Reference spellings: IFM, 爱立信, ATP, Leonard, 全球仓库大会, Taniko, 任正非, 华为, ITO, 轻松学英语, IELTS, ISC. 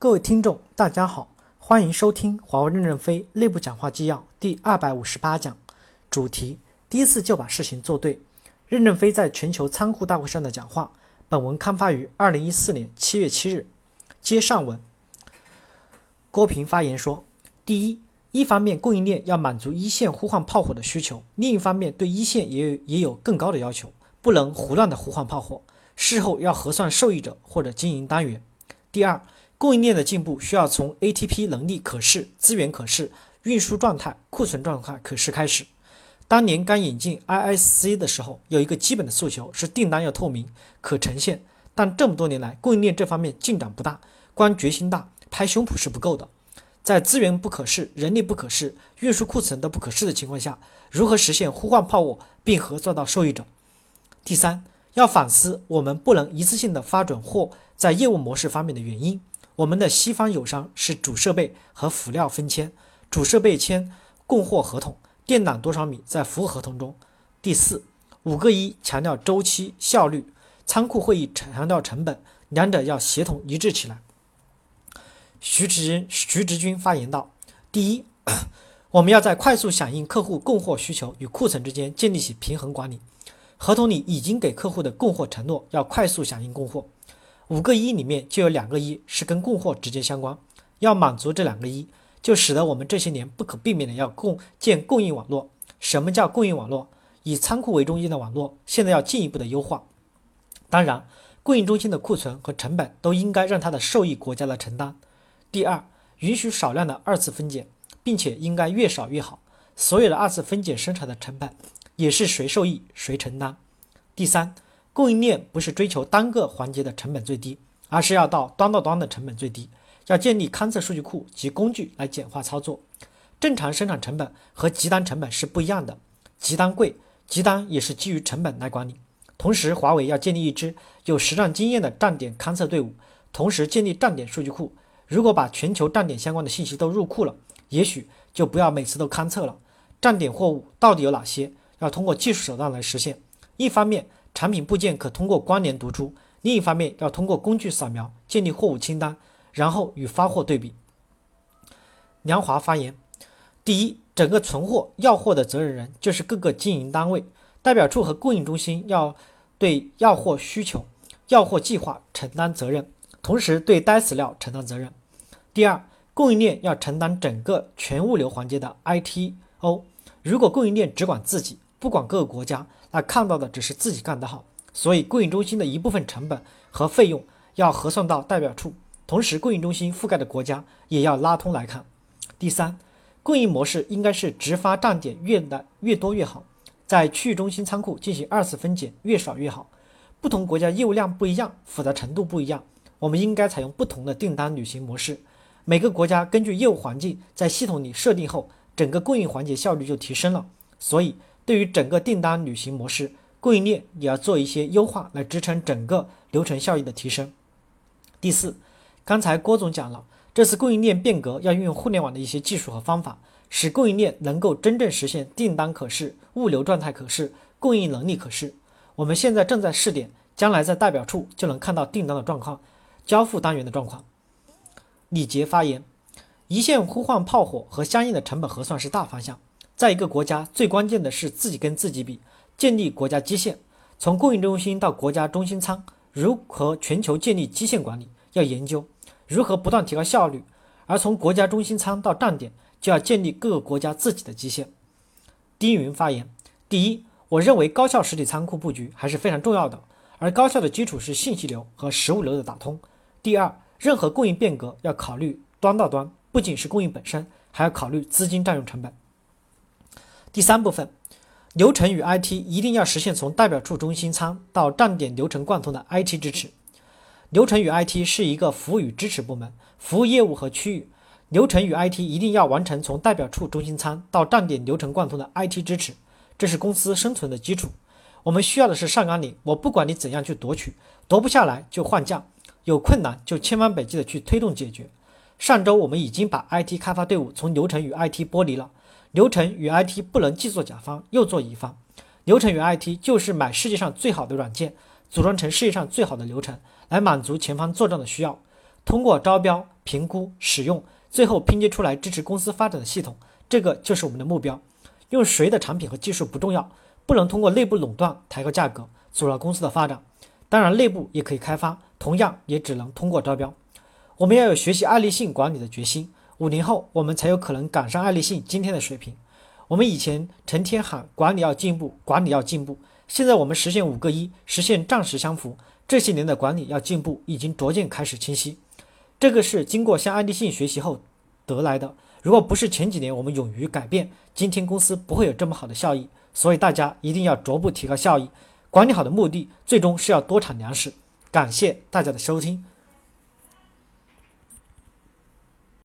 各位听众大家好，欢迎收听华为任正非内部讲话纪要第258讲，主题第一次就把事情做对，任正非在全球仓库大会上的讲话。本文刊发于2014年7月7日。接上文，郭平发言说，第一，一方面供应链要满足一线呼唤炮火的需求，另一方面对一线也有更高的要求，不能胡乱的呼唤炮火，事后要核算受益者或者经营单元。第二，供应链的进步需要从 ATP 能力可视、资源可视、运输状态、库存状态可视开始。当年刚引进 ISC 的时候，有一个基本的诉求是订单要透明、可呈现，但这么多年来供应链这方面进展不大，光决心大、拍胸脯是不够的。在资源不可视、人力不可视、运输库存都不可视的情况下，如何实现呼唤炮火并核算到受益者？第三，要反思我们不能一次性的发准货在业务模式方面的原因。我们的西方友商是主设备和辅料分签，主设备签供货合同，电缆多少米在服务合同中。第四，5个1强调周期效率，仓库会议强调成本，两者要协同一致起来。徐直军发言道，第一，我们要在快速响应客户供货需求与库存之间建立起平衡管理，合同里已经给客户的供货承诺要快速响应供货。5个1里面就有2个1是跟供货直接相关，要满足这2个1，就使得我们这些年不可避免的要建供应网络。什么叫供应网络？以仓库为中心的网络现在要进一步的优化。当然，供应中心的库存和成本都应该让它的受益国家来承担。第二，允许少量的二次分解，并且应该越少越好，所有的二次分解生产的成本也是谁受益谁承担。第三，供应链不是追求单个环节的成本最低，而是要到端的成本最低，要建立勘测数据库及工具来简化操作。正常生产成本和集单成本是不一样的，集单贵，集单也是基于成本来管理。同时，华为要建立一支有实战经验的站点勘测队伍，同时建立站点数据库。如果把全球站点相关的信息都入库了，也许就不要每次都勘测了。站点货物到底有哪些，要通过技术手段来实现。一方面，产品部件可通过关联读出，另一方面要通过工具扫描建立货物清单，然后与发货对比。梁华发言，第一，整个存货要货的责任人就是各个经营单位，代表处和供应中心要对要货需求、要货计划承担责任，同时对呆死料承担责任。第二，供应链要承担整个全物流环节的 ITO。 如果供应链只管自己，不管各个国家，那看到的只是自己干得好，所以供应中心的一部分成本和费用要核算到代表处，同时供应中心覆盖的国家也要拉通来看。第三，供应模式应该是直发站点越多越好，在区域中心仓库进行二次分解越少越好。不同国家业务量不一样，复杂程度不一样，我们应该采用不同的订单履行模式。每个国家根据业务环境在系统里设定后，整个供应环节效率就提升了。所以对于整个订单履行模式，供应链也要做一些优化来支撑整个流程效益的提升。第四，刚才郭总讲了，这次供应链变革要运用互联网的一些技术和方法，使供应链能够真正实现订单可视、物流状态可视、供应能力可视。我们现在正在试点，将来在代表处就能看到订单的状况、交付单元的状况。李杰发言，一线呼唤炮火和相应的成本核算是大方向。在一个国家，最关键的是自己跟自己比，建立国家基线。从供应中心到国家中心仓，如何全球建立基线管理要研究，如何不断提高效率；而从国家中心仓到站点，就要建立各个国家自己的基线。丁云发言，第一，我认为高效实体仓库布局还是非常重要的，而高效的基础是信息流和实物流的打通。第二，任何供应变革要考虑端到端，不仅是供应本身，还要考虑资金占用成本。第三部分，流程与 IT 一定要实现从代表处中心仓到站点流程贯通的 IT 支持。流程与 IT 是一个服务与支持部门，服务业务和区域。流程与 IT 一定要完成从代表处中心仓到站点流程贯通的 IT 支持，这是公司生存的基础。我们需要的是上纲领，我不管你怎样去夺取，夺不下来就换将，有困难就千方百计的去推动解决。上周我们已经把 IT 开发队伍从流程与 IT 剥离了。流程与 IT 不能既做甲方又做乙方，流程与 IT 就是买世界上最好的软件，组装成世界上最好的流程，来满足前方作战的需要。通过招标、评估、使用，最后拼接出来支持公司发展的系统，这个就是我们的目标。用谁的产品和技术不重要，不能通过内部垄断抬高价格，阻挠公司的发展。当然，内部也可以开发，同样也只能通过招标。我们要有学习爱立信管理的决心。50后，我们才有可能赶上爱立信今天的水平。我们以前成天喊管理要进步，管理要进步，现在我们实现5个1，实现暂时相符。这些年的管理要进步已经逐渐开始清晰，这个是经过向爱立信学习后得来的。如果不是前几年我们勇于改变，今天公司不会有这么好的效益。所以大家一定要逐步提高效益，管理好的目的最终是要多产粮食。感谢大家的收听。